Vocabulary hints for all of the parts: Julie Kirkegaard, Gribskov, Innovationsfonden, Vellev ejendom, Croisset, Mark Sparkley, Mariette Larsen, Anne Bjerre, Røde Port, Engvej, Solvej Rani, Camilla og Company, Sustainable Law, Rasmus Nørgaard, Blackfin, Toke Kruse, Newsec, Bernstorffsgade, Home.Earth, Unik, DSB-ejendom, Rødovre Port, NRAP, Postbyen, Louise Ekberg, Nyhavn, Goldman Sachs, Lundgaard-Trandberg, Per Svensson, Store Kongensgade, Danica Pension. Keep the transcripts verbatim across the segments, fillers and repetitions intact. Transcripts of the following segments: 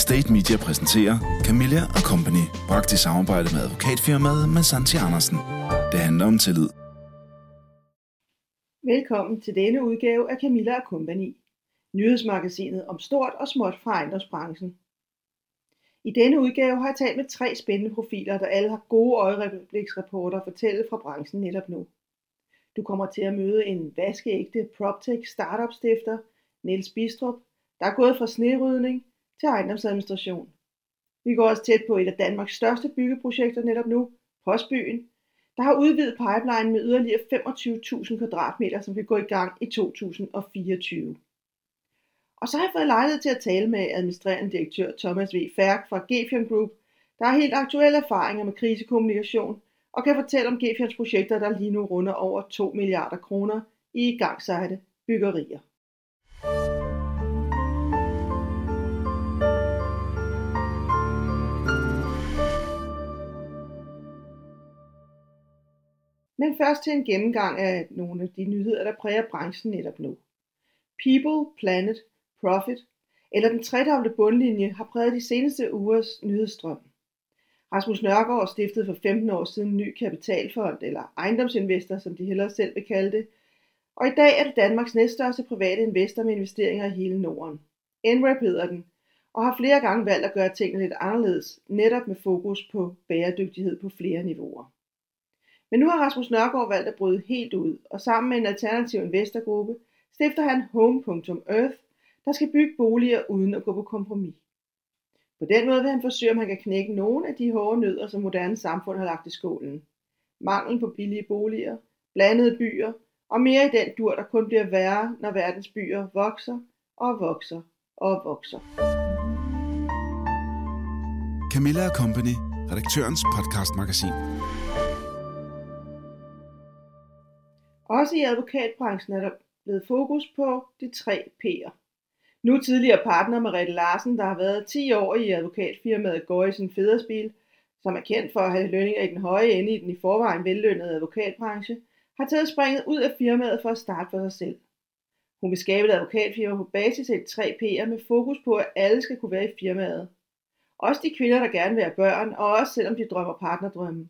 Estate Media præsenterer Camilla og Company, bragt i samarbejde med advokatfirmaet Mazanti-Andersen. Det handler om tillid. Velkommen til denne udgave af Camilla og Company, nyhedsmagasinet om stort og småt fra ejendomsbranchen. I denne udgave har jeg talt med tre spændende profiler, der alle har gode øjebliksrapporter at fortælle fra branchen netop nu. Du kommer til at møde en vaskeægte PropTech startup-stifter, Niels Bistrup, der er gået fra snerydning til ejendomsadministration. Vi går også tæt på et af Danmarks største byggeprojekter netop nu, Postbyen, der har udvidet pipeline med yderligere femogtyve tusind kvadratmeter, som vil gå i gang i to tusind og fireogtyve. Og så har jeg fået lejlighed til at tale med administrerende direktør Thomas V. Færk fra Gefion Group, der har helt aktuelle erfaringer med krisekommunikation og kan fortælle om Gefions projekter, der lige nu runder over to milliarder kroner i igangsatte byggerier. Men først til en gennemgang af nogle af de nyheder, der præger branchen netop nu. People, Planet, Profit eller den tredobbelte bundlinje har præget de seneste ugers nyhedsstrøm. Rasmus Nørgaard stiftede for femten år siden en ny kapitalfond, eller ejendomsinvestor, som de hellere selv vil kalde det, og i dag er det Danmarks næststørste private investor med investeringer i hele Norden. N R A P hedder den, og har flere gange valgt at gøre tingene lidt anderledes, netop med fokus på bæredygtighed på flere niveauer. Men nu har Rasmus Nørgaard valgt at bryde helt ud, og sammen med en alternativ investorgruppe stifter han Home.Earth, der skal bygge boliger uden at gå på kompromis. På den måde vil han forsøge, om han kan knække nogle af de hårde nødder, som moderne samfund har lagt i skålen. Manglen på billige boliger, blandede byer og mere i den dur, der kun bliver værre, når verdens byer vokser og vokser og vokser. Camilla og Company, redaktørens podcastmagasin. Også i advokatbranchen er der blevet fokus på de tre P'er. Nu tidligere partner Mariette Larsen, der har været ti år i advokatfirmaet Gorrissen Federspiel, som er kendt for at have lønninger i den høje ende i den i forvejen vellønnede advokatbranche, har taget springet ud af firmaet for at starte for sig selv. Hun vil skabe et advokatfirma på basis af de tre P'er med fokus på, at alle skal kunne være i firmaet. Også de kvinder, der gerne vil have børn, og også selvom de drømmer partnerdrømme.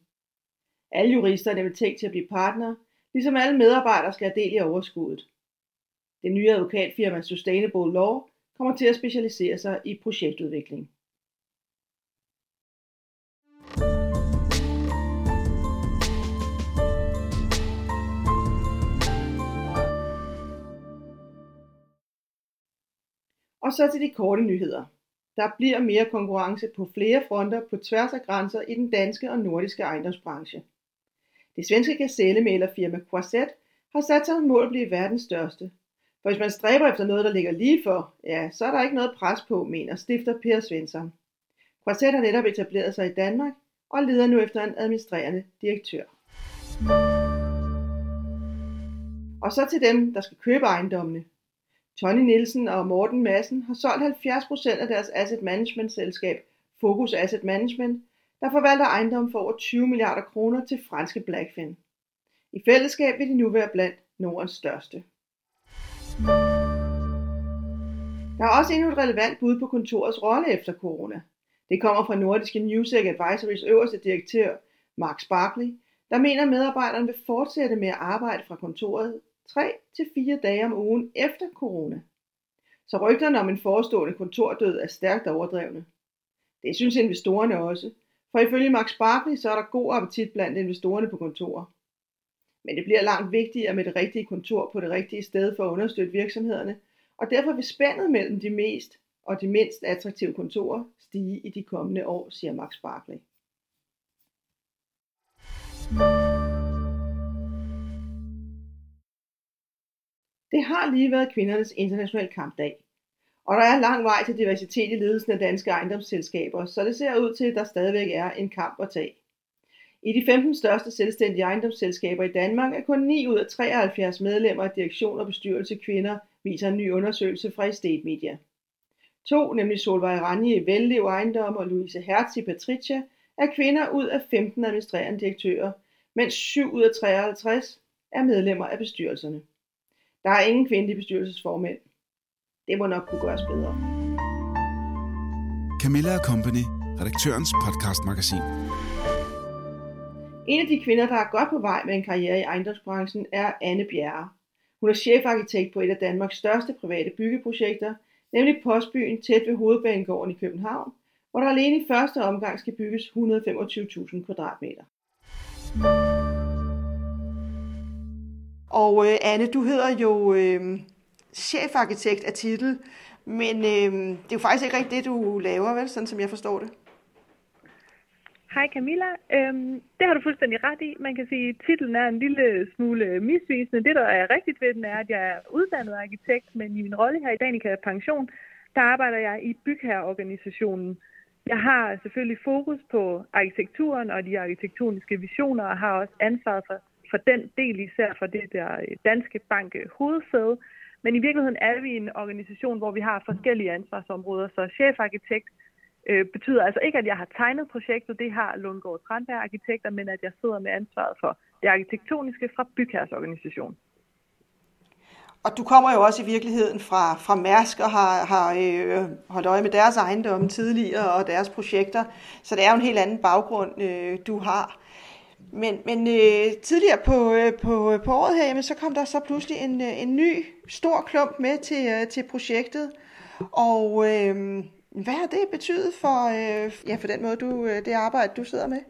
Alle jurister er nemlig tænkt til at blive partnere, ligesom alle medarbejdere skal have del i overskuddet. Det nye advokatfirma Sustainable Law kommer til at specialisere sig i projektudvikling. Og så til de korte nyheder. Der bliver mere konkurrence på flere fronter på tværs af grænser i den danske og nordiske ejendomsbranche. Det svenske gazellemælerfirma Croisset har sat sig et mål at blive verdens største. For hvis man stræber efter noget, der ligger lige for, ja, så er der ikke noget pres på, mener stifter Per Svensson. Croisset har netop etableret sig i Danmark og leder nu efter en administrerende direktør. Og så til dem, der skal købe ejendommene. Tony Nielsen og Morten Madsen har solgt halvfjerds procent af deres asset management-selskab Fokus Asset Management, der forvalter ejendommen for over tyve milliarder kroner til franske Blackfin. I fællesskab vil de nu være blandt Nordens største. Der er også endnu et relevant bud på kontorets rolle efter corona. Det kommer fra nordiske Newsec Advisories øverste direktør, Mark Sparkley, der mener, at medarbejderne vil fortsætte med at arbejde fra kontoret tre til fire dage om ugen efter corona. Så rygterne om en forestående kontordød er stærkt overdrevne. Det synes investorerne også, for ifølge Max Barkley, så er der god appetit blandt investorerne på kontorer. Men det bliver langt vigtigere med det rigtige kontor på det rigtige sted for at understøtte virksomhederne, og derfor vil spændet mellem de mest og de mindst attraktive kontorer stige i de kommende år, siger Max Barkley. Det har lige været kvindernes internationale kampdag. Og der er lang vej til diversitet i ledelsen af danske ejendomsselskaber, så det ser ud til, at der stadigvæk er en kamp at tage. I de femten største selvstændige ejendomsselskaber i Danmark er kun ni ud af treoghalvfjerds medlemmer af direktion og bestyrelse kvinder, viser en ny undersøgelse fra Estate Media. To, nemlig Solvej Rani i Vellev ejendom og Louise Hertz i Patricia, er kvinder ud af femten administrerende direktører, mens syv ud af treoghalvtreds er medlemmer af bestyrelserne. Der er ingen kvindelige bestyrelsesformænd. Det må nok kunne gøres bedre. Camilla og Company, redaktørens podcastmagasin. En af de kvinder, der er godt på vej med en karriere i ejendomsbranchen, er Anne Bjerre. Hun er chefarkitekt på et af Danmarks største private byggeprojekter, nemlig Postbyen tæt ved Hovedbanegården i København, hvor der alene i første omgang skal bygges et hundrede og femogtyve tusind kvadratmeter. Og øh, Anne, du hedder jo øh, chefarkitekt af titel, men øh, det er jo faktisk ikke rigtigt det, du laver, vel? Sådan som jeg forstår det. Hej Camilla. Øhm, det har du fuldstændig ret i. Man kan sige, at titlen er en lille smule misvisende. Det, der er rigtigt ved den, er, at jeg er uddannet arkitekt, men i min rolle her i Danica Pension, der arbejder jeg i bygherreorganisationen. Jeg har selvfølgelig fokus på arkitekturen og de arkitektoniske visioner, og har også ansvaret for, for den del, især for det der Danske Bank hovedsæde. Men i virkeligheden er vi en organisation, hvor vi har forskellige ansvarsområder, så chefarkitekt øh, betyder altså ikke, at jeg har tegnet projektet, det har Lundgaard-Trandberg arkitekter, men at jeg sidder med ansvaret for det arkitektoniske fra bygherreorganisationen. Og du kommer jo også i virkeligheden fra, fra Mærsk og har, har øh, holdt øje med deres ejendomme tidligere og deres projekter, så det er jo en helt anden baggrund, øh, du har. Men, men øh, tidligere på, øh, på, på året herhjemme, så kom der så pludselig en, en ny stor klump med til, øh, til projektet. Og øh, hvad har det betydet for, øh, ja, for den måde, du, det arbejde, du sidder med?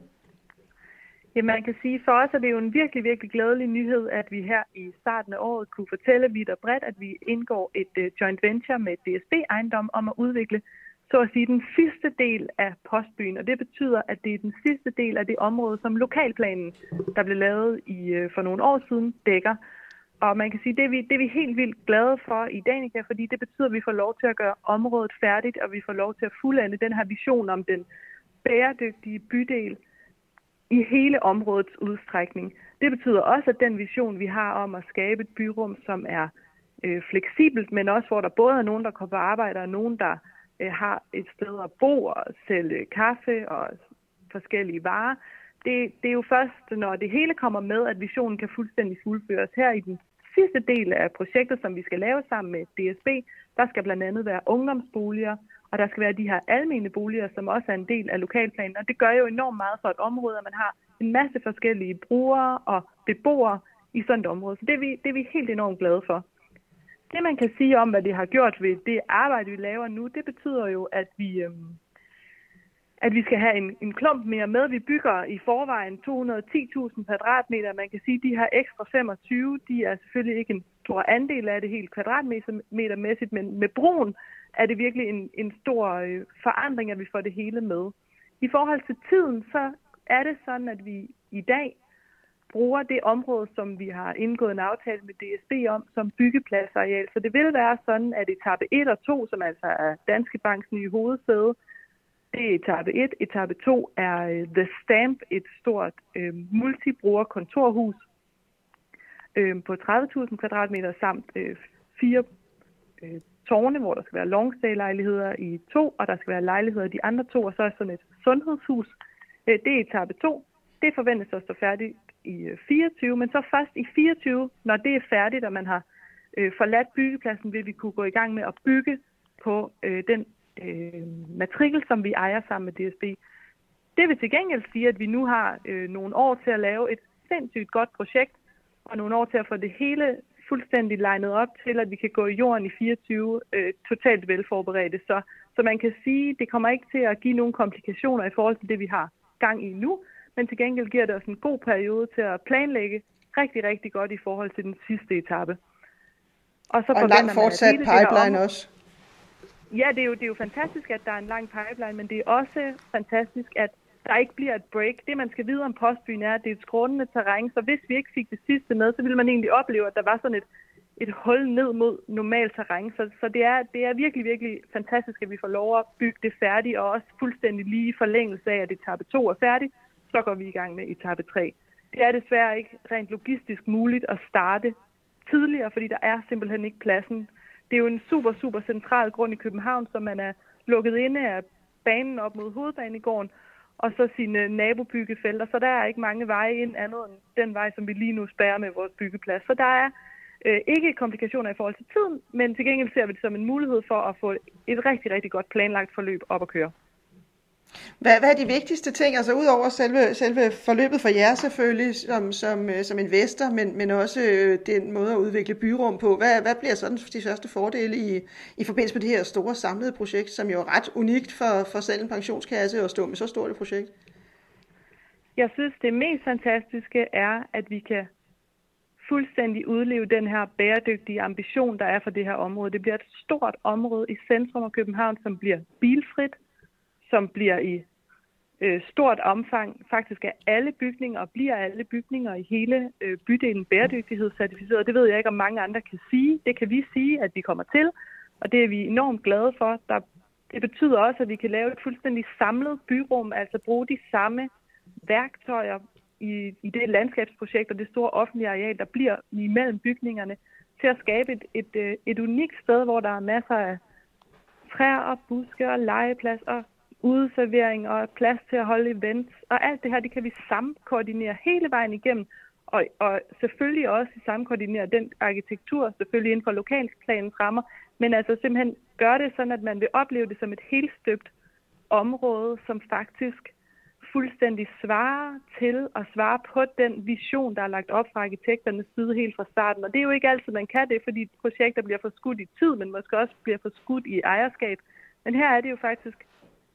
Ja, man kan sige, for os er det jo en virkelig, virkelig glædelig nyhed, at vi her i starten af året kunne fortælle vidt og bredt, at vi indgår et joint venture med D S B-ejendom om at udvikle, så at sige, den sidste del af Postbyen. Og det betyder, at det er den sidste del af det område, som lokalplanen, der blev lavet i, for nogle år siden, dækker. Og man kan sige, det er vi, det er vi helt vildt glade for i Danica, fordi det betyder, at vi får lov til at gøre området færdigt, og vi får lov til at fuldende den her vision om den bæredygtige bydel i hele områdets udstrækning. Det betyder også, at den vision, vi har om at skabe et byrum, som er øh, fleksibelt, men også hvor der både er nogen, der kommer på arbejde, og nogen, der øh, har et sted at bo og sælge kaffe og forskellige varer. Det, det er jo først, når det hele kommer med, at visionen kan fuldstændig fuldføres. Her i den sidste del af projektet, som vi skal lave sammen med D S B, der skal blandt andet være ungdomsboliger, og der skal være de her almene boliger, som også er en del af lokalplanen. Og det gør jo enormt meget for et område, at man har en masse forskellige brugere og beboere i sådan et område. Så det er vi, det er vi helt enormt glade for. Det man kan sige om, hvad det har gjort ved det arbejde, vi laver nu, det betyder jo, at vi, øhm, at vi skal have en, en klump mere med. Vi bygger i forvejen to hundrede og ti tusind kvadratmeter. Man kan sige, at de her ekstra femogtyve, de er selvfølgelig ikke en stor andel af det helt kvadratmetermæssigt, men med broen er det virkelig en, en stor forandring, at vi får det hele med. I forhold til tiden, så er det sådan, at vi i dag bruger det område, som vi har indgået en aftale med D S B om, som byggepladsareal. Så det vil være sådan, at etape et og to, som altså er Danske Banks nye hovedsæde, det er etape et. Etape to er The Stamp, et stort øh, multibruger kontorhus øh, på tredive tusind kvadratmeter samt øh, fire øh, tårne, hvor der skal være longstay-lejligheder i to, og der skal være lejligheder i de andre to, og så er sådan et sundhedshus. Det er etape to. Det forventes at stå færdigt i fireogtyve, men så først i fireogtyve, når det er færdigt, og man har forladt byggepladsen, vil vi kunne gå i gang med at bygge på den matrikel, som vi ejer sammen med D S B. Det vil til gengæld sige, at vi nu har nogle år til at lave et sindssygt godt projekt, og nogle år til at få det hele fuldstændig legnet op til, at vi kan gå i jorden i fireogtyve, øh, totalt velforberedte. Så, så man kan sige, at det kommer ikke til at give nogen komplikationer i forhold til det, vi har gang i nu, men til gengæld giver det os en god periode til at planlægge rigtig, rigtig godt i forhold til den sidste etape. Og så og en lang fortsat man, pipeline også. Ja, det er, jo, det er jo fantastisk, at der er en lang pipeline, men det er også fantastisk, at der ikke bliver et break. Det, man skal vide om Postbyen, er, at det er et skrånende terræn, så hvis vi ikke fik det sidste med, så ville man egentlig opleve, at der var sådan et, et hul ned mod normalt terræn. Så, så det, er, det er virkelig, virkelig fantastisk, at vi får lov at bygge det færdigt, og også fuldstændig lige i forlængelse af, at etape to er færdig, så går vi i gang med etape tre. Det er desværre ikke rent logistisk muligt at starte tidligere, fordi der er simpelthen ikke pladsen. Det er jo en super, super central grund i København, så man er lukket inde af banen op mod Hovedbanegården, og så sine nabobyggefelter, så der er ikke mange veje ind andet end den vej, som vi lige nu spærrer med vores byggeplads. Så der er øh, ikke komplikationer i forhold til tiden, men til gengæld ser vi det som en mulighed for at få et rigtig, rigtig godt planlagt forløb op at køre. Hvad, hvad er de vigtigste ting, altså udover selve, selve forløbet for jer selvfølgelig som, som, som investor, men, men også den måde at udvikle byrum på? Hvad, hvad bliver sådan de største fordele i, i forbindelse med det her store samlede projekt, som jo er ret unikt for, for selv en pensionskasse at stå med så stort et projekt? Jeg synes, det mest fantastiske er, at vi kan fuldstændig udleve den her bæredygtige ambition, der er for det her område. Det bliver et stort område i centrum af København, som bliver bilfrit, som bliver i øh, stort omfang. Faktisk er alle bygninger og bliver alle bygninger i hele øh, bydelen bæredygtighedscertificeret. Det ved jeg ikke, om mange andre kan sige. Det kan vi sige, at vi kommer til, og det er vi enormt glade for. Der, det betyder også, at vi kan lave et fuldstændig samlet byrum, altså bruge de samme værktøjer i, i det landskabsprojekt og det store offentlige areal, der bliver imellem bygningerne, til at skabe et, et, et unikt sted, hvor der er masser af træer og buske og legeplads og udservering og plads til at holde events. Og alt det her, det kan vi samkoordinere hele vejen igennem, og, og selvfølgelig også samkoordinere den arkitektur, selvfølgelig inden for lokalplanens rammer, men altså simpelthen gøre det sådan, at man vil opleve det som et helstøbt område, som faktisk fuldstændig svare til og svare på den vision, der er lagt op fra arkitekternes side helt fra starten. Og det er jo ikke altid, man kan det, fordi projekter bliver forskudt i tid, men måske også bliver forskudt i ejerskab. Men her er det jo faktisk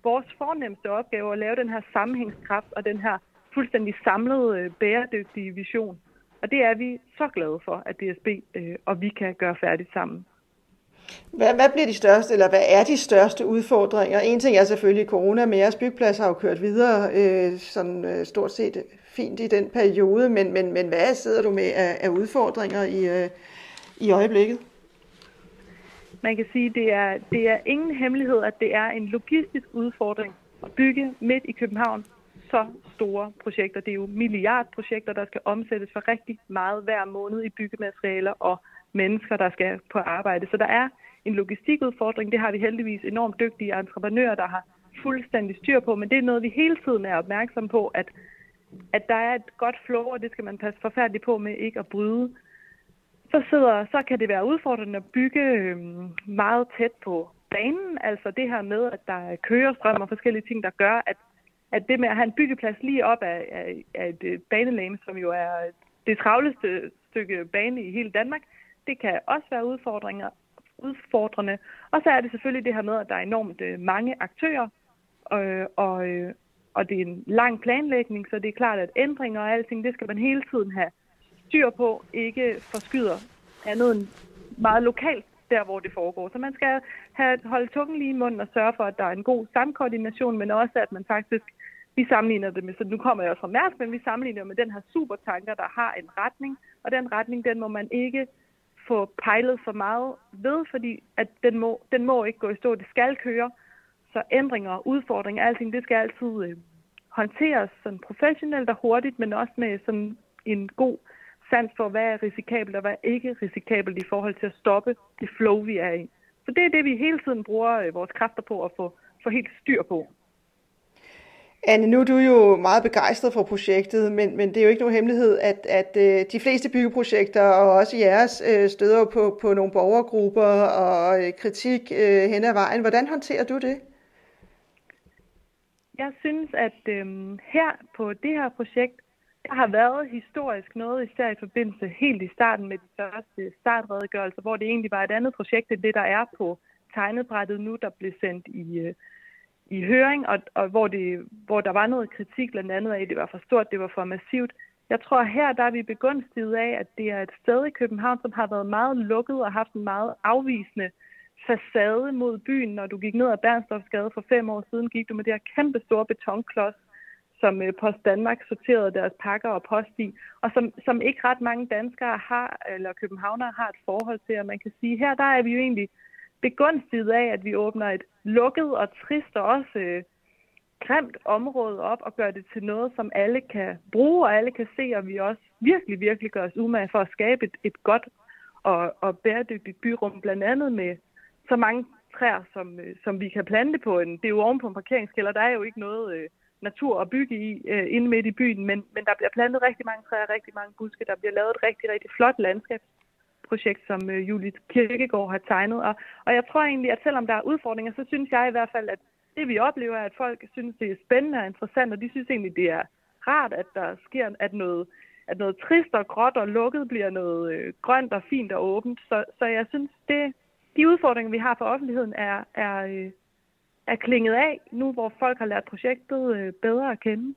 vores fornemste opgave at lave den her sammenhængskraft og den her fuldstændig samlede, bæredygtige vision. Og det er vi så glade for, at D S B og vi kan gøre færdigt sammen. Hvad, hvad bliver de største, eller hvad er de største udfordringer? En ting er selvfølgelig corona, men jeres byggeplads har jo kørt videre øh, sådan, øh, stort set fint i den periode, men, men, men hvad sidder du med af, af udfordringer i, øh, i øjeblikket? Man kan sige, at det er, det er ingen hemmelighed, at det er en logistisk udfordring at bygge midt i København så store projekter. Det er jo milliardprojekter, der skal omsættes for rigtig meget hver måned i byggematerialer og mennesker, der skal på arbejde. Så der er en logistikudfordring. Det har vi heldigvis enormt dygtige entreprenører, der har fuldstændig styr på, men det er noget, vi hele tiden er opmærksom på, at, at der er et godt flow, og det skal man passe forfærdeligt på med ikke at bryde. Så, sidder, så kan det være udfordrende at bygge meget tæt på banen, altså det her med, at der er kørestrøm og forskellige ting, der gør, at, at det med at have en byggeplads lige op af, af, af et banelæme, som jo er det travleste stykke bane i hele Danmark, det kan også være udfordringer, udfordrende. Og så er det selvfølgelig det her med, at der er enormt mange aktører, øh, og, øh, og det er en lang planlægning, så det er klart, at ændringer og alting, det skal man hele tiden have styr på, ikke forskyder andet end meget lokalt, der hvor det foregår. Så man skal have, holde tungen lige i munden og sørge for, at der er en god samkoordination, men også at man faktisk, vi sammenligner det med, så nu kommer jeg også fra Mærsk, men vi sammenligner med den her supertanker, der har en retning, og den retning, den må man ikke få pejlet for meget ved, fordi at den, må, den må ikke gå i stå, det skal køre. Så ændringer og udfordringer, alting, det skal altid øh, håndteres sådan professionelt og hurtigt, men også med sådan en god sans for, hvad er risikabelt og hvad er ikke risikabelt i forhold til at stoppe det flow, vi er i. Så det er det, vi hele tiden bruger øh, vores kræfter på at få, få helt styr på. Anne, nu er du jo meget begejstret for projektet, men, men det er jo ikke nogen hemmelighed, at, at, at de fleste byggeprojekter, og også jeres, støder på, på nogle borgergrupper og kritik øh, hen ad vejen. Hvordan håndterer du det? Jeg synes, at øh, her på det her projekt, der har været historisk noget, især i forbindelse helt i starten med de første startredegørelser, hvor det egentlig var et andet projekt end det, der er på tegnebrættet nu, der blev sendt i øh, i høring, og, og hvor, det, hvor der var noget kritik, blandt andet af, at det var for stort, det var for massivt. Jeg tror, her der er vi begunstiget af, at det er et sted i København, som har været meget lukket og haft en meget afvisende facade mod byen. Når du gik ned ad Bernstorffsgade for fem år siden, gik du med det her kæmpe store betonklods, som Post Danmark sorterede deres pakker og post i, og som, som ikke ret mange danskere har, eller københavnere har et forhold til, og man kan sige, her der er vi jo egentlig begunstiget af, at vi åbner et lukket og trist og også øh, grimt område op og gør det til noget, som alle kan bruge og alle kan se, og vi også virkelig, virkelig gør os umage for at skabe et, et godt og, og bæredygtigt byrum, blandt andet med så mange træer, som, øh, som vi kan plante på. En, det er jo oven på en parkeringskælder, der er jo ikke noget øh, natur at bygge i øh, inde midt i byen, men, men der bliver plantet rigtig mange træer, rigtig mange buske, der bliver lavet et rigtig, rigtig flot landskab. Projekt, som Julie Kirkegaard har tegnet. Og, og jeg tror egentlig, at selvom der er udfordringer, så synes jeg i hvert fald, at Det vi oplever er, at folk synes, det er spændende og interessant, og de synes egentlig, det er rart, at der sker, at noget, at noget trist og gråt og lukket bliver noget øh, grønt og fint og åbent. Så, så jeg synes, det, de udfordringer, vi har for offentligheden, er, er, øh, er klinget af, nu hvor folk har lært projektet øh, bedre at kende.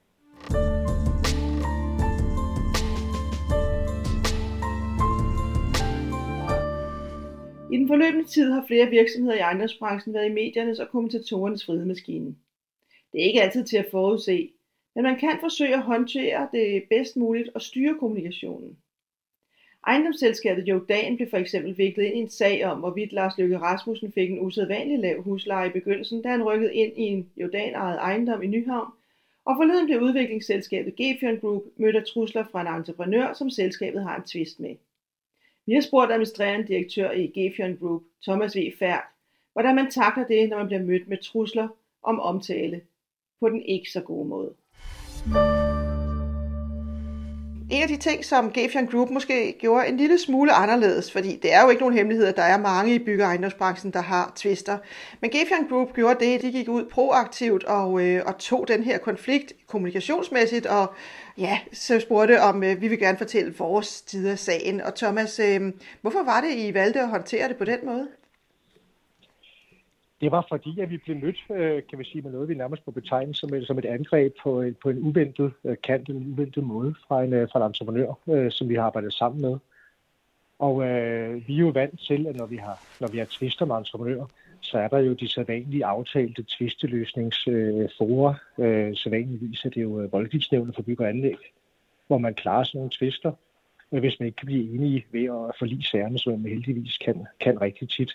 I den forløbende tid har flere virksomheder i ejendomsbranchen været i mediernes og kommentatorernes vridemaskine. Det er ikke altid til at forudse, men man kan forsøge at håndtere det bedst muligt og styre kommunikationen. Ejendomsselskabet Jordan blev for eksempel viklet ind i en sag om, hvorvidt Lars Løkke Rasmussen fik en usædvanlig lav husleje i begyndelsen, da han rykkede ind i en Jordan-ejet ejendom i Nyhavn, og forleden blev udviklingsselskabet Gefion Group mødt af trusler fra en entreprenør, som selskabet har en tvist med. Vi har spurgt administrerende direktør i Gefion Group, Thomas V. Færk, hvordan man takler det, når man bliver mødt med trusler om omtale på den ikke så gode måde. En af de ting, som Gefion Group måske gjorde en lille smule anderledes, fordi det er jo ikke nogen hemmelighed, at der er mange i bygge- og ejendomsbranchen, der har tvister. Men Gefion Group gjorde det, de gik ud proaktivt og, øh, og tog den her konflikt kommunikationsmæssigt, og ja, så spurgte om, øh, vi vil gerne fortælle vores side af sagen. Og Thomas, øh, hvorfor var det, I valgte at håndtere det på den måde? Det var fordi, at vi blev mødt, kan vi sige, med noget, vi nærmest må betegne som et, som et angreb på en, på en uventet kant, en uventet måde fra en, fra en entreprenør, som vi har arbejdet sammen med. Og øh, vi er jo vant til, at når vi har, når vi har tvister med entreprenører, så er der jo de sædvanlige aftalte tvisteløsningsfora. Øh, sædvanligvis er det jo voldgiftsnævnet for bygge og anlæg, hvor man klarer sådan nogle tvister, hvis man ikke kan blive enige ved at forlige sagerne, som man heldigvis kan, kan rigtig tit.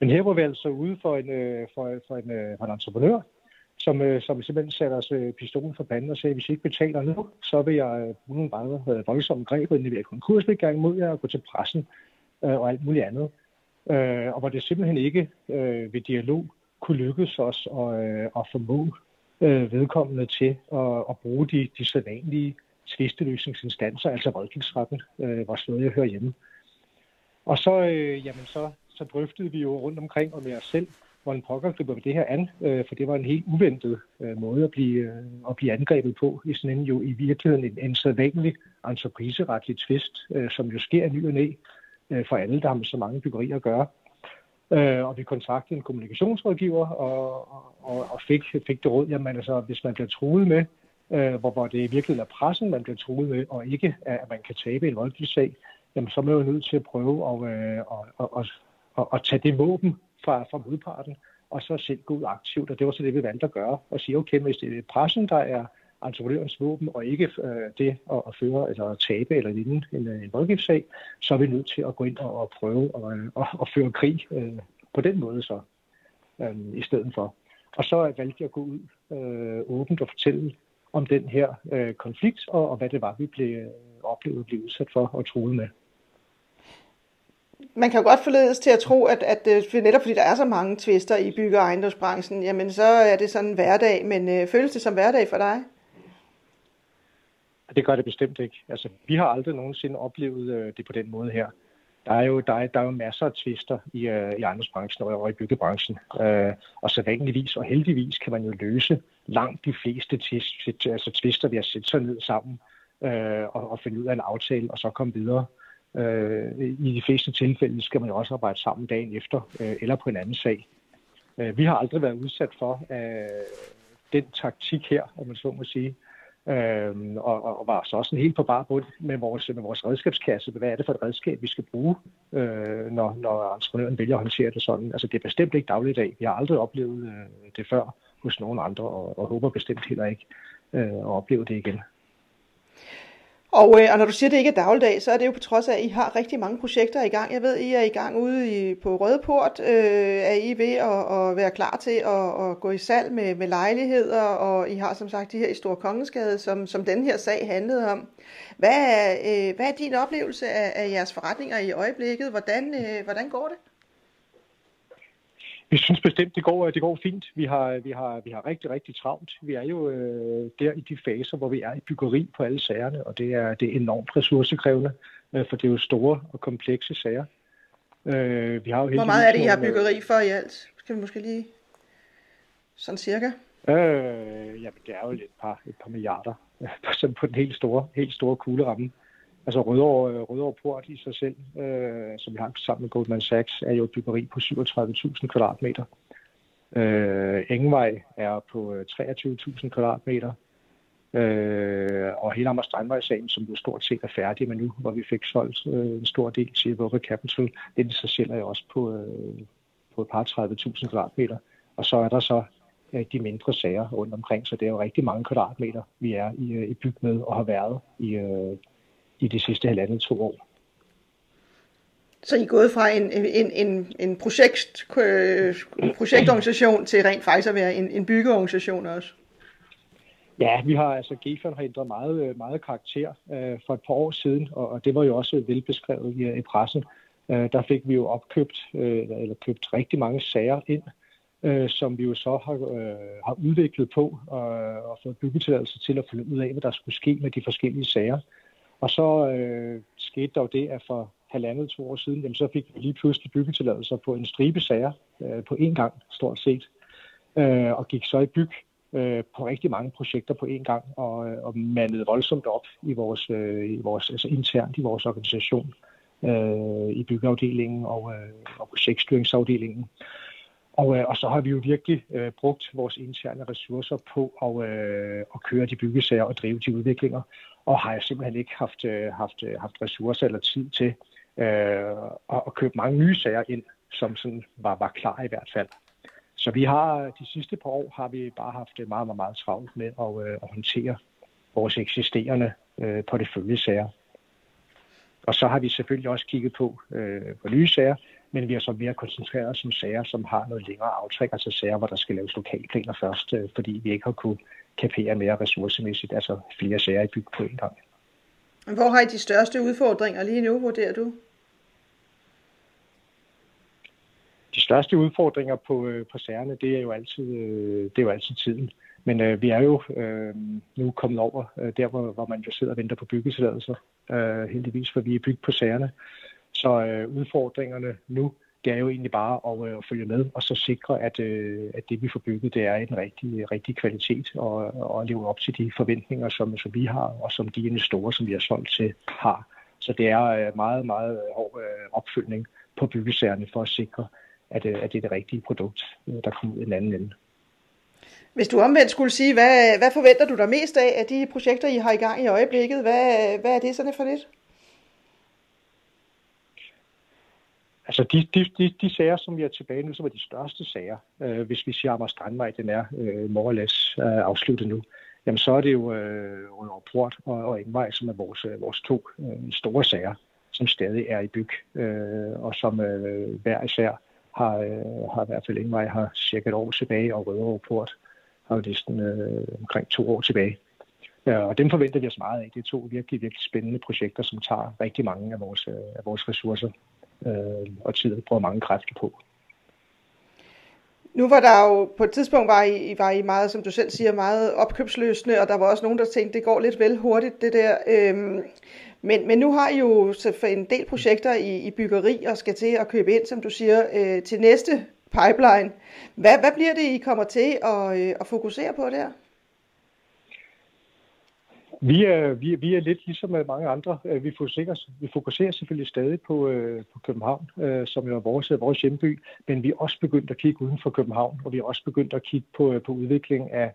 Men her var vi altså ude for en, for, for en, for en entreprenør, som, som simpelthen satte os pistolen for panden og sagde, hvis I ikke betaler nu, så vil jeg bruge nogle meget voldsomme greb, og indlevere konkursbegang mod jer og gå til pressen og alt muligt andet. Og hvor det simpelthen ikke ved dialog kunne lykkes os at, at formå vedkommende til at, at bruge de, de sædvanlige tvisteløsningsinstanser, altså voldgiftsretten, hvor sted jeg hører hjemme. Og så, jamen så... så drøftede vi jo rundt omkring og med os selv, hvordan pokker griber vi det her an, for det var en helt uventet måde at blive, at blive angrebet på, i sådan en jo i virkeligheden en, en sædvanlig entrepriseretlig tvist, som jo sker ny og næ for alle, der har med så mange byggerier at gøre. Og vi kontaktede en kommunikationsrådgiver og, og, og fik, fik det råd, jamen altså, hvis man bliver truet med, hvor, hvor det i virkeligheden er pressen, man bliver truet med, og ikke at man kan tabe en voldgiftssag, jamen så er man jo nødt til at prøve at... at, at og tage det våben fra, fra modparten, og så selv gå ud aktivt. Og det var så det, vi valgte at gøre, og sige, okay, hvis det er pressen, der er entreprenørens våben, og ikke øh, det at, at føre eller tabe eller lignende en, en voldgiftssag, så er vi nødt til at gå ind og, og prøve at føre krig øh, på den måde så, øh, i stedet for. Og så valgte jeg at gå ud øh, åbent og fortælle om den her øh, konflikt, og, og hvad det var, vi blev oplevet og blev udsat for og truet med. Man kan jo godt forledes til at tro, at, at, at netop fordi der er så mange tvister i bygge- og ejendomsbranchen, jamen så er det sådan en hverdag, men øh, føles det som hverdag for dig? Det gør det bestemt ikke. Altså, vi har aldrig nogensinde oplevet øh, det på den måde her. Der er jo, der er, der er jo masser af tvister i, øh, i ejendomsbranchen og i byggebranchen, øh, og så vanligvis og heldigvis kan man jo løse langt de fleste tvister, altså tvister ved at sætte sig ned sammen øh, og, og finde ud af en aftale og så komme videre. I de fleste tilfælde skal man jo også arbejde sammen dagen efter eller på en anden sag. Vi har aldrig været udsat for den taktik her, om man så må sige, og var så også en helt på bar bund med vores, med vores redskabskasse. Hvad er det for et redskab, vi skal bruge, når, når entreprenøren vælger at håndtere det sådan? Altså det er bestemt ikke dagligdag. Vi har aldrig oplevet det før hos nogen andre, og, og håber bestemt heller ikke at opleve det igen. Og, og når du siger, det ikke er dagligdag, så er det jo på trods af, at I har rigtig mange projekter i gang. Jeg ved, I er i gang ude i, på Røde Port. Øh, er I ved at, at være klar til at, at gå i salg med, med lejligheder? Og I har som sagt de her i Store Kongensgade, som, som den her sag handlede om. Hvad er, øh, hvad er din oplevelse af, af jeres forretninger i øjeblikket? Hvordan, øh, hvordan går det? Vi synes bestemt, det går, det går fint. Vi har, vi, har, vi har rigtig, rigtig travlt. Vi er jo øh, der i de faser, hvor vi er i byggeri på alle sagerne, og det er, det er enormt ressourcekrævende, øh, for det er jo store og komplekse sager. Øh, vi har jo hvor meget er det, I har byggeri for i alt? Skal vi måske lige... sådan cirka? Øh, jamen, det er jo et par, et par milliarder, sådan på den helt store, helt store kugleramme. Altså Rødovre, Rødovre Port i sig selv, øh, som vi har sammen med Goldman Sachs, er jo et byggeri på syvogtredive tusind kvadratmeter. Øh, Engvej er på treogtyve tusind kvadratmeter. Øh, og hele Amager Strandvejssagen, som jo stort set er færdig, men nu, hvor vi fik solgt øh, en stor del til Vogue Capital, den i sig selv er jo også på, øh, på et par tredive tusind kvadratmeter. Og så er der så øh, de mindre sager rundt omkring, så det er jo rigtig mange kvadratmeter, vi er i, øh, i byg med og har været i, øh, i de sidste halvandet to år. Så I er gået fra en, en, en, en projekt, øh, projektorganisation til rent faktisk at være en, en byggeorganisation også? Ja, vi har altså, Gefion har ændret meget, meget karakter øh, for et par år siden, og, og det var jo også velbeskrevet i, i pressen. Øh, der fik vi jo opkøbt, øh, eller købt rigtig mange sager ind, øh, som vi jo så har, øh, har udviklet på og, og fået byggetilladelse til at finde ud af, hvad der skulle ske med de forskellige sager. Og så øh, skete der jo det, at for halvandet to år siden, jamen, så fik vi lige pludselig byggetilladelser på en stribe sager øh, på én gang, stort set, øh, og gik så i byg på rigtig mange projekter på én gang, og, og mandede voldsomt op i vores, i vores, altså internt i vores organisation, øh, i byggeafdelingen og, og projektstyringsafdelingen. Og, og så har vi jo virkelig øh, brugt vores interne ressourcer på at, øh, at køre de byggesager og drive de udviklinger, og har jeg simpelthen ikke haft, haft, haft ressourcer eller tid til øh, at, at købe mange nye sager ind, som sådan var, var klar i hvert fald. Så vi har de sidste par år har vi bare haft det meget, meget, meget travlt med at, øh, at håndtere vores eksisterende øh, porteføljesager. Og så har vi selvfølgelig også kigget på, øh, på nye sager, men vi har så mere koncentreret os om sager, som har noget længere aftræk, altså sager, hvor der skal laves lokalplaner først, øh, fordi vi ikke har kunnet kapere mere ressourcemæssigt, altså flere sager i byg på en gang. Hvor har I de største udfordringer lige nu, vurderer du? De største udfordringer på, på sagerne, det er jo altid, det er jo altid tiden. Men øh, vi er jo øh, nu kommet over øh, der, hvor, hvor man jo sidder og venter på byggetilladelser, øh, heldigvis, for vi er bygget på sagerne. Så øh, udfordringerne nu, det er jo egentlig bare at, øh, at følge med og så sikre, at, øh, at det, vi får bygget, det er i den rigtige, rigtige kvalitet og, og leve op til de forventninger, som, som vi har, og som de investorer, som vi har solgt til, har. Så det er meget, meget hård øh, opfølgning på byggesagerne for at sikre, at, at det er det rigtige produkt, der kommer ud i den anden ende. Hvis du omvendt skulle sige, hvad, hvad forventer du dig mest af af de projekter, I har i gang i øjeblikket? Hvad, hvad er det sådan for lidt? Altså de, de, de, de sager, som vi er tilbage nu, som er de største sager, øh, hvis vi siger Amager Strandvej, den er øh, more or less øh, afsluttet nu, jamen så er det jo øh, Rødovre Port og, og Engvej, som er vores, vores to øh, store sager, som stadig er i byg, øh, og som øh, hver især Har, har i hvert fald Engvej har cirka et år tilbage, og Rødovre Port har jo næsten øh, omkring to år tilbage. Ja, og dem forventer vi os meget af. Det er to virkelig, virkelig spændende projekter, som tager rigtig mange af vores, af vores ressourcer øh, og tid og bruger mange kræfter på. Nu var der jo, på et tidspunkt var I, var I meget, som du selv siger, meget opkøbsløsende, og der var også nogen, der tænkte, det går lidt vel hurtigt, det der. Øhm, men, men nu har I jo en del projekter i, i byggeri, og skal til at købe ind, som du siger, øh, til næste pipeline. Hvad, hvad bliver det, I kommer til at, øh, at fokusere på der? Vi er, vi, er, vi er lidt ligesom mange andre. Vi fokuserer, vi fokuserer selvfølgelig stadig på, øh, på København, øh, som jo er vores, vores hjemby, men vi er også begyndt at kigge uden for København, og vi er også begyndt at kigge på, på udvikling af,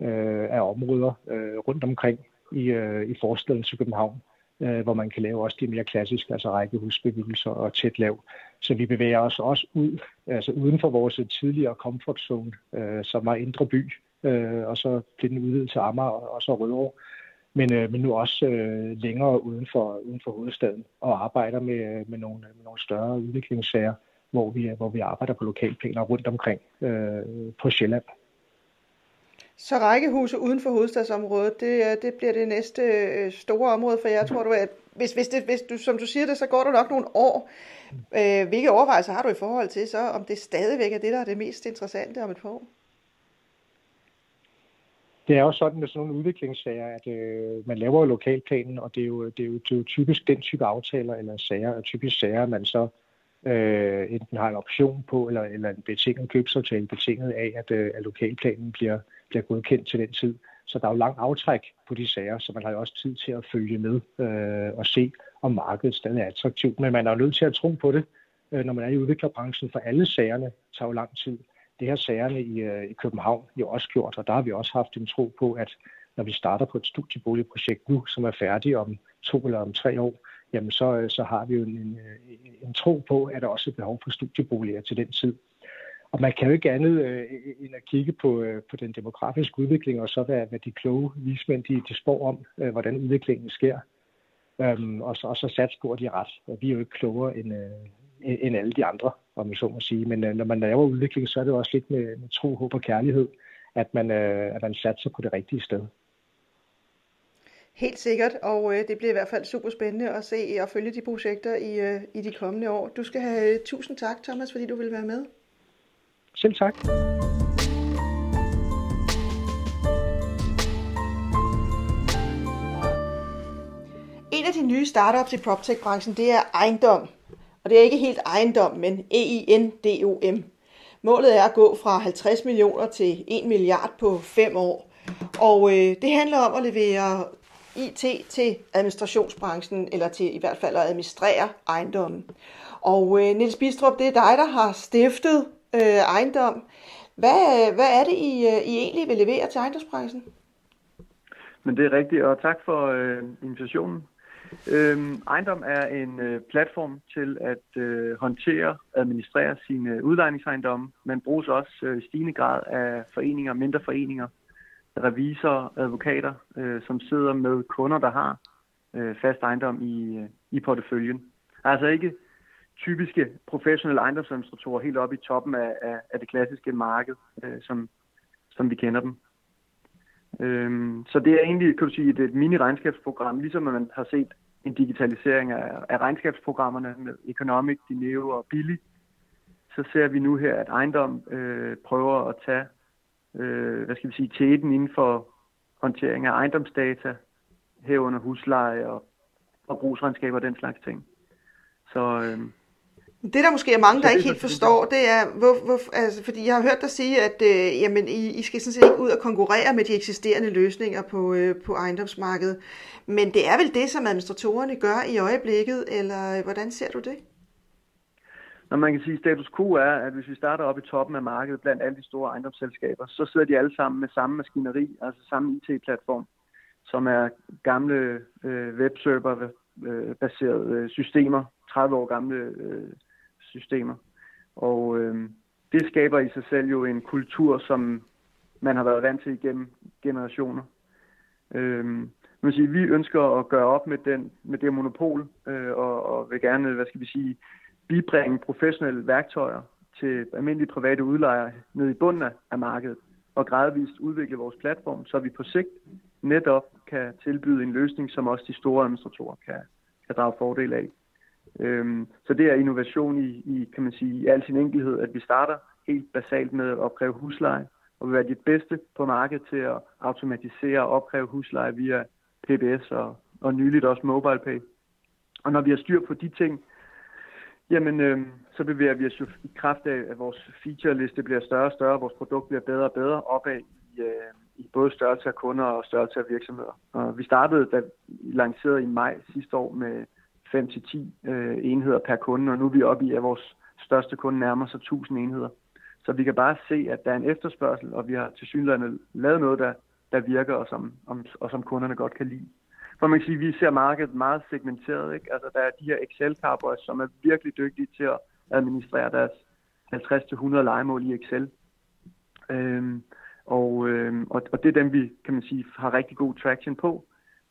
øh, af områder øh, rundt omkring i, øh, i forstaden til København, øh, hvor man kan lave også de mere klassiske, altså rækkehusbebyggelser og tæt lav. Så vi bevæger os også ud, altså uden for vores tidligere comfort zone, øh, som var Indre By, øh, og så blev den udvidet til Amager og så Rødovre. Men, øh, men nu også øh, længere uden for, uden for hovedstaden, og arbejder med, med, nogle, med nogle større udviklingssager, hvor vi, hvor vi arbejder på lokalplaner rundt omkring øh, på Sjælland. Så rækkehuse uden for hovedstadsområdet, det, det bliver det næste store område for jer, tror du, at hvis, hvis, det, hvis du, som du siger det, så går der nok nogle år. Øh, hvilke overvejelser har du i forhold til så, om det stadigvæk er det, der er det mest interessante om et par år? Det er jo sådan med sådan nogle udviklingssager, at øh, man laver jo lokalplanen, og det er jo, det, er jo, det er jo typisk den type aftaler eller sager, og typisk sager, man så øh, enten har en option på, eller, eller en betinget købsaftale betinget af, at, øh, at lokalplanen bliver, bliver godkendt til den tid. Så der er jo langt aftræk på de sager, så man har jo også tid til at følge med øh, og se, om markedet stadig er attraktivt. Men man er jo nødt til at tro på det, øh, når man er i udviklerbranchen, for alle sagerne tager jo lang tid. Det har sagerne i, øh, i København jo også gjort, og der har vi også haft en tro på, at når vi starter på et studieboligprojekt nu, som er færdigt om to eller om tre år, jamen så, så har vi jo en, en, en tro på, at der også er behov for studieboliger til den tid. Og man kan jo ikke andet øh, end at kigge på, øh, på den demografiske udvikling, og så hvad, hvad de kloge vismænd de, de spår om, øh, hvordan udviklingen sker. Øhm, og så, og så sats på, at de er ret. Og vi er jo ikke klogere end, øh, end alle de andre, om man så må sige. Men øh, når man laver udvikling, så er det også lidt med, med tro, håb og kærlighed, at man, øh, at man satser på det rigtige sted. Helt sikkert, og øh, det bliver i hvert fald super spændende at se og følge de projekter i, øh, i de kommende år. Du skal have tusind tak, Thomas, fordi du ville være med. Selv tak. En af de nye startups i PropTech-branchen, det er ejendom. Og det er ikke helt ejendom, men E I N D O M. Målet er at gå fra halvtreds millioner til en milliard på fem år. Og øh, det handler om at levere I T til administrationsbranchen, eller til i hvert fald at administrere ejendommen. Og øh, Niels Bistrup, det er dig, der har stiftet øh, ejendom. Hvad, hvad er det, I, I egentlig vil levere til ejendomsbranchen? Men det er rigtigt, og tak for øh, invitationen. Øhm, ejendom er en øh, platform til at øh, håndtere og administrere sine udlejningsejendomme, men bruges også øh, stigende grad af foreninger, mindre foreninger, revisorer, advokater, øh, som sidder med kunder, der har øh, fast ejendom i, øh, i porteføljen. Altså ikke typiske professionelle ejendomsadministratorer helt oppe i toppen af, af, af det klassiske marked, øh, som, som vi kender dem. Øhm, så det er egentlig, kan du sige, et mini-regnskabsprogram, ligesom man har set en digitalisering af, af regnskabsprogrammerne med Economic, Dineo og Billy. Så ser vi nu her, at ejendom øh, prøver at tage Øh, hvad skal vi sige, tæten inden for håndtering af ejendomsdata, herunder husleje og, og brugsregnskaber og den slags ting. Så, øh, det der måske er mange, der ikke helt forstår, det er, hvor, hvor, altså, fordi jeg har hørt dig sige, at øh, jamen, I, I skal sådan set ikke ud og konkurrere med de eksisterende løsninger på, øh, på ejendomsmarkedet. Men det er vel det, som administratorerne gør i øjeblikket, eller hvordan ser du det? Når man kan sige, at status quo er, at hvis vi starter op i toppen af markedet blandt alle de store ejendomsselskaber, så sidder de alle sammen med samme maskineri, altså samme I T-platform, som er gamle øh, webserver-baserede øh, systemer, tredive år gamle øh, systemer. Og øh, det skaber i sig selv jo en kultur, som man har været vant til igennem generationer. Øh, Man siger, vi ønsker at gøre op med, den, med det monopol, øh, og, og vil gerne, hvad skal vi sige, bibringe professionelle værktøjer til almindelige private udlejere ned i bunden af markedet og gradvist udvikle vores platform, så vi på sigt netop kan tilbyde en løsning, som også de store administratorer kan, kan drage fordel af. Øhm, så det er innovation i, i, kan man sige, i al sin enkelhed, at vi starter helt basalt med at opkræve husleje og vil være de bedste på markedet til at automatisere og opkræve husleje via P B S og, og nyligt også MobilePay. Og når vi har styr på de ting, jamen, øh, så bevæger vi os i kraft af, at vores featureliste bliver større og større, vores produkt bliver bedre og bedre opad i, øh, i både størrelse af kunder og størrelse af virksomheder. Og vi startede, da vi lancerede i maj sidste år med fem til ti øh, enheder per kunde, og nu er vi oppe i, at vores største kunde nærmer sig tusind enheder. Så vi kan bare se, at der er en efterspørgsel, og vi har tilsyneladende lavet noget, der, der virker, og som, om, og som kunderne godt kan lide. For man kan sige, at vi ser markedet meget segmenteret, ikke? Altså, der er de her Excel-cowboys, som er virkelig dygtige til at administrere deres halvtreds til hundrede lejemål i Excel. Øhm, og, øhm, og det er dem, vi kan man sige, har rigtig god traction på,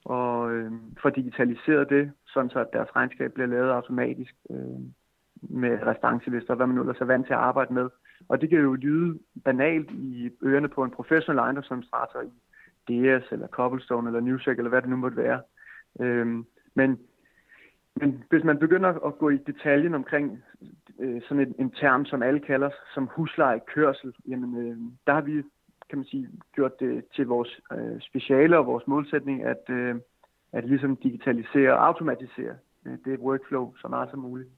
og øhm, får digitaliseret det, sådan så at deres regnskab bliver lavet automatisk øhm, med restancelister, hvad man ellers er vant til at arbejde med. Og det kan jo lyde banalt i ørerne på en professionel ejendomsadministrator i D S eller Cobblestone eller Newsec eller hvad det nu måtte være. Øhm, men, men hvis man begynder at gå i detaljen omkring øh, sådan et, en term, som alle kalder som huslejekørsel, jamen øh, der har vi, kan man sige, gjort det til vores øh, speciale og vores målsætning at, øh, at ligesom digitalisere og automatisere øh, det workflow så meget som muligt.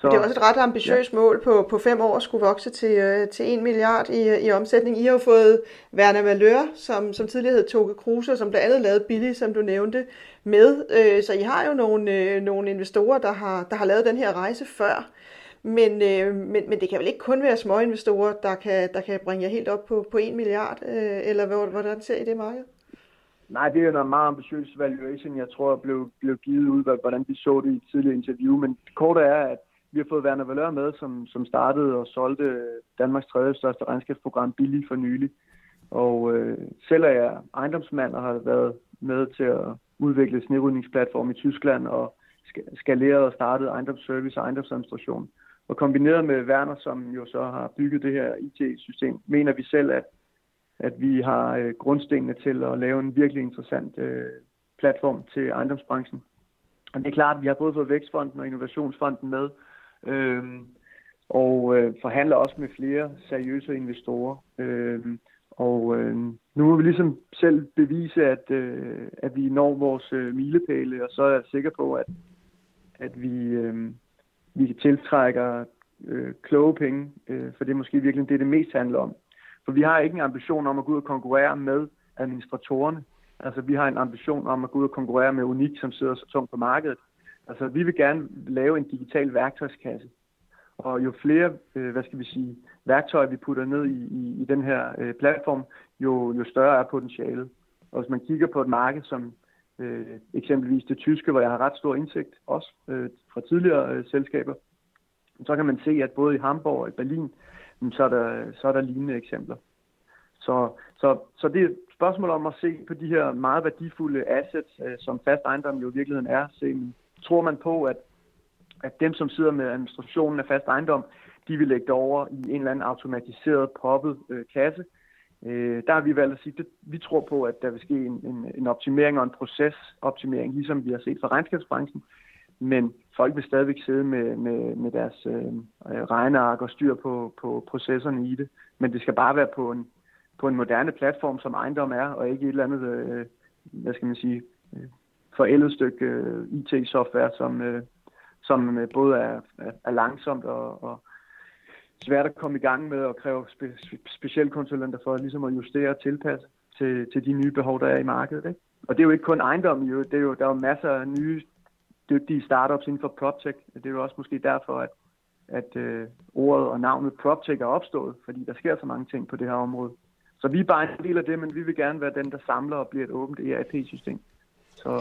Så, det er også et ret ambitiøst ja. mål på, på fem år at skulle vokse til, øh, til en milliard i, i omsætning. I har jo fået Werner Valeur, som, som tidligere hed Toke Kruse, som blandt andet lavede Billy, som du nævnte, med. Øh, så I har jo nogle, øh, nogle investorer, der har, der har lavet den her rejse før. Men, øh, men, men det kan vel ikke kun være små investorer, der kan, der kan bringe jer helt op på, på en milliard, øh, eller hvordan ser I det marked? Nej, det er jo en meget ambitiøs valuation, jeg tror blev, blev givet ud, hvordan vi så det i et tidligere interview. Men kort er, at vi har fået Werner Valeur med, som, som startede og solgte Danmarks tredje største regnskabsprogram Billy for nylig. Og øh, selv er jeg ejendomsmand og har været med til at udvikle snerydningsplatform i Tyskland og skaleret og startet ejendomsservice og ejendomsadministration. Og kombineret med Werner, som jo så har bygget det her I T-system, mener vi selv, at, at vi har øh, grundstenene til at lave en virkelig interessant øh, platform til ejendomsbranchen. Og det er klart, at vi har både fået Vækstfonden og Innovationsfonden med, Øhm, og øh, forhandler også med flere seriøse investorer. Øhm, og øh, nu må vi ligesom selv bevise, at, øh, at vi når vores øh, milepæle, og så er jeg sikker på, at, at vi, øh, vi tiltrækker øh, kloge penge, øh, for det er måske virkelig det, det mest handler om. For vi har ikke en ambition om at gå ud og konkurrere med administratorerne. Altså vi har en ambition om at gå ud og konkurrere med Unik, som sidder så tungt på markedet. Altså, vi vil gerne lave en digital værktøjskasse, og jo flere, øh, hvad skal vi sige, værktøjer, vi putter ned i, i, i den her øh, platform, jo, jo større er potentialet. Og hvis man kigger på et marked som øh, eksempelvis det tyske, hvor jeg har ret stor indsigt, også øh, fra tidligere øh, selskaber, så kan man se, at både i Hamburg og i Berlin, så er der, så er der lignende eksempler. Så, så, så det er et spørgsmål om at se på de her meget værdifulde assets, øh, som fast ejendom jo i virkeligheden er, se tror man på, at, at dem, som sidder med administrationen af fast ejendom, de vil lægge det over i en eller anden automatiseret, proppet øh, kasse. Øh, der har vi valgt at sige, at vi tror på, at der vil ske en, en, en optimering og en procesoptimering, ligesom vi har set fra regnskabsbranchen. Men folk vil stadigvæk sidde med, med, med deres øh, regneark og styr på, på processerne i det. Men det skal bare være på en, på en moderne platform, som ejendom er, og ikke et eller andet, øh, hvad skal man sige... Øh, forældet stykke uh, I T-software, som, uh, som uh, både er, er, er langsomt og, og svært at komme i gang med og kræver spe- specielle konsulenter for ligesom at justere og tilpasse til, til de nye behov, der er i markedet. Ikke? Og det er jo ikke kun ejendom, jo. Det er jo, der er jo masser af nye dygtige startups inden for PropTech. Det er jo også måske derfor, at, at uh, ordet og navnet PropTech er opstået, fordi der sker så mange ting på det her område. Så vi er bare en del af det, men vi vil gerne være den, der samler og bliver et åbent E R P-system. Så,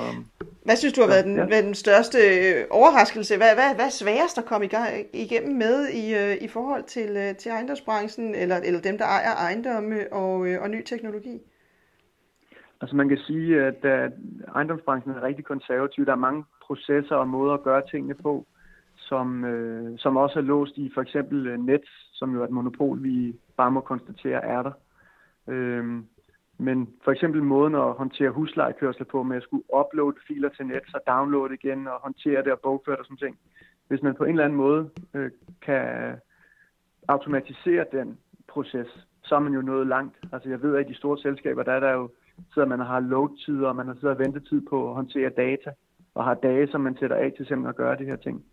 hvad synes du har så, været, den, ja. været den største overraskelse? Hvad, hvad, hvad er sværest at komme i gang, igennem med i, i forhold til, til ejendomsbranchen, eller, eller dem, der ejer ejendomme og, og ny teknologi? Altså man kan sige, at, at ejendomsbranchen er rigtig konservativ. Der er mange processer og måder at gøre tingene på, som, øh, som også er låst i for eksempel Nets, som jo er et monopol, vi bare må konstatere er der. Øh, Men for eksempel måden at håndtere huslejekørsler på, med at skulle uploade filer til net, så downloade igen og håndtere det og bogføre og sådan ting. Hvis man på en eller anden måde øh, kan automatisere den proces, så er man jo nået langt. Altså jeg ved, at i de store selskaber, der er der jo, sidder man og har load-tider, og man har siddet og ventetid på at håndtere data, og har dage, som man sætter af til simpelthen at gøre det her ting.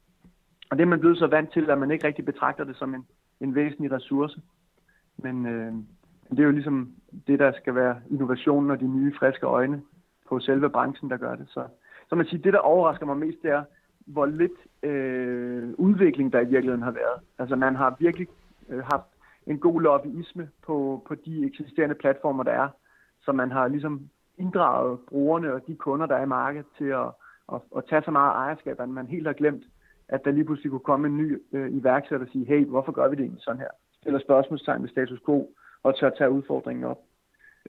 Og det er man blevet så vant til, at man ikke rigtig betragter det som en, en væsentlig ressource. Men... Øh, Det er jo ligesom det, der skal være innovationen og de nye, friske øjne på selve branchen, der gør det. Så, så man siger, det, der overrasker mig mest, det er, hvor lidt øh, udvikling der i virkeligheden har været. Altså man har virkelig øh, haft en god lobbyisme på, på de eksisterende platformer, der er. Så man har ligesom inddraget brugerne og de kunder, der er i markedet, til at, at, at tage så meget ejerskab, at man helt har glemt, at der lige pludselig kunne komme en ny øh, iværksætter og sige, hey, hvorfor gør vi det egentlig sådan her? Eller spørgsmålstegn ved status quo. Og til at tage udfordringen op.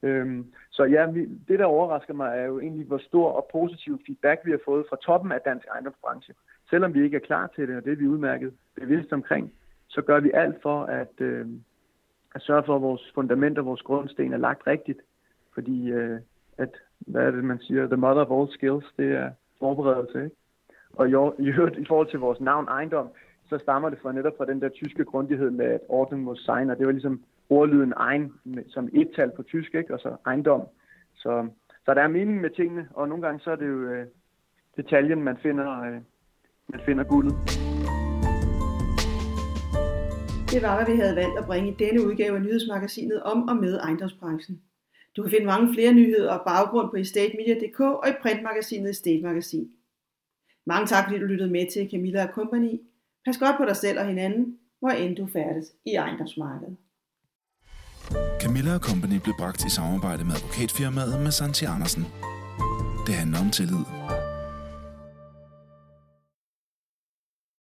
Øhm, så ja, vi, det der overrasker mig er jo egentlig, hvor stor og positiv feedback vi har fået fra toppen af dansk ejendomsbranche. Selvom vi ikke er klar til det, og det er vi udmærket bevidst omkring, så gør vi alt for at, øh, at sørge for, at vores fundament og vores grundsten er lagt rigtigt. Fordi, øh, at, hvad er det man siger, the mother of all skills, det er forberedelse. Ikke? Og i øvrigt, i forhold til vores navn ejendom, så stammer det fra netop fra den der tyske grundighed med, at ordning mod sign, og det var ligesom ordlyden egen, som et tal på tysk, ikke? Og så ejendom. Så, så der er mening med tingene, og nogle gange så er det jo øh, detaljen, man finder, øh, man finder guldet. Det var, hvad vi havde valgt at bringe i denne udgave af nyhedsmagasinet om og med ejendomsbranchen. Du kan finde mange flere nyheder og baggrund på estate media punktum d k og i printmagasinet Estate Magasin. Mange tak, fordi du lyttede med til Camilla og Company. Pas godt på dig selv og hinanden, hvor end du færdes i ejendomsmarkedet. Camilla og Company blev bragt i samarbejde med advokatfirmaet Mazanti-Andersen. Det handler om tillid.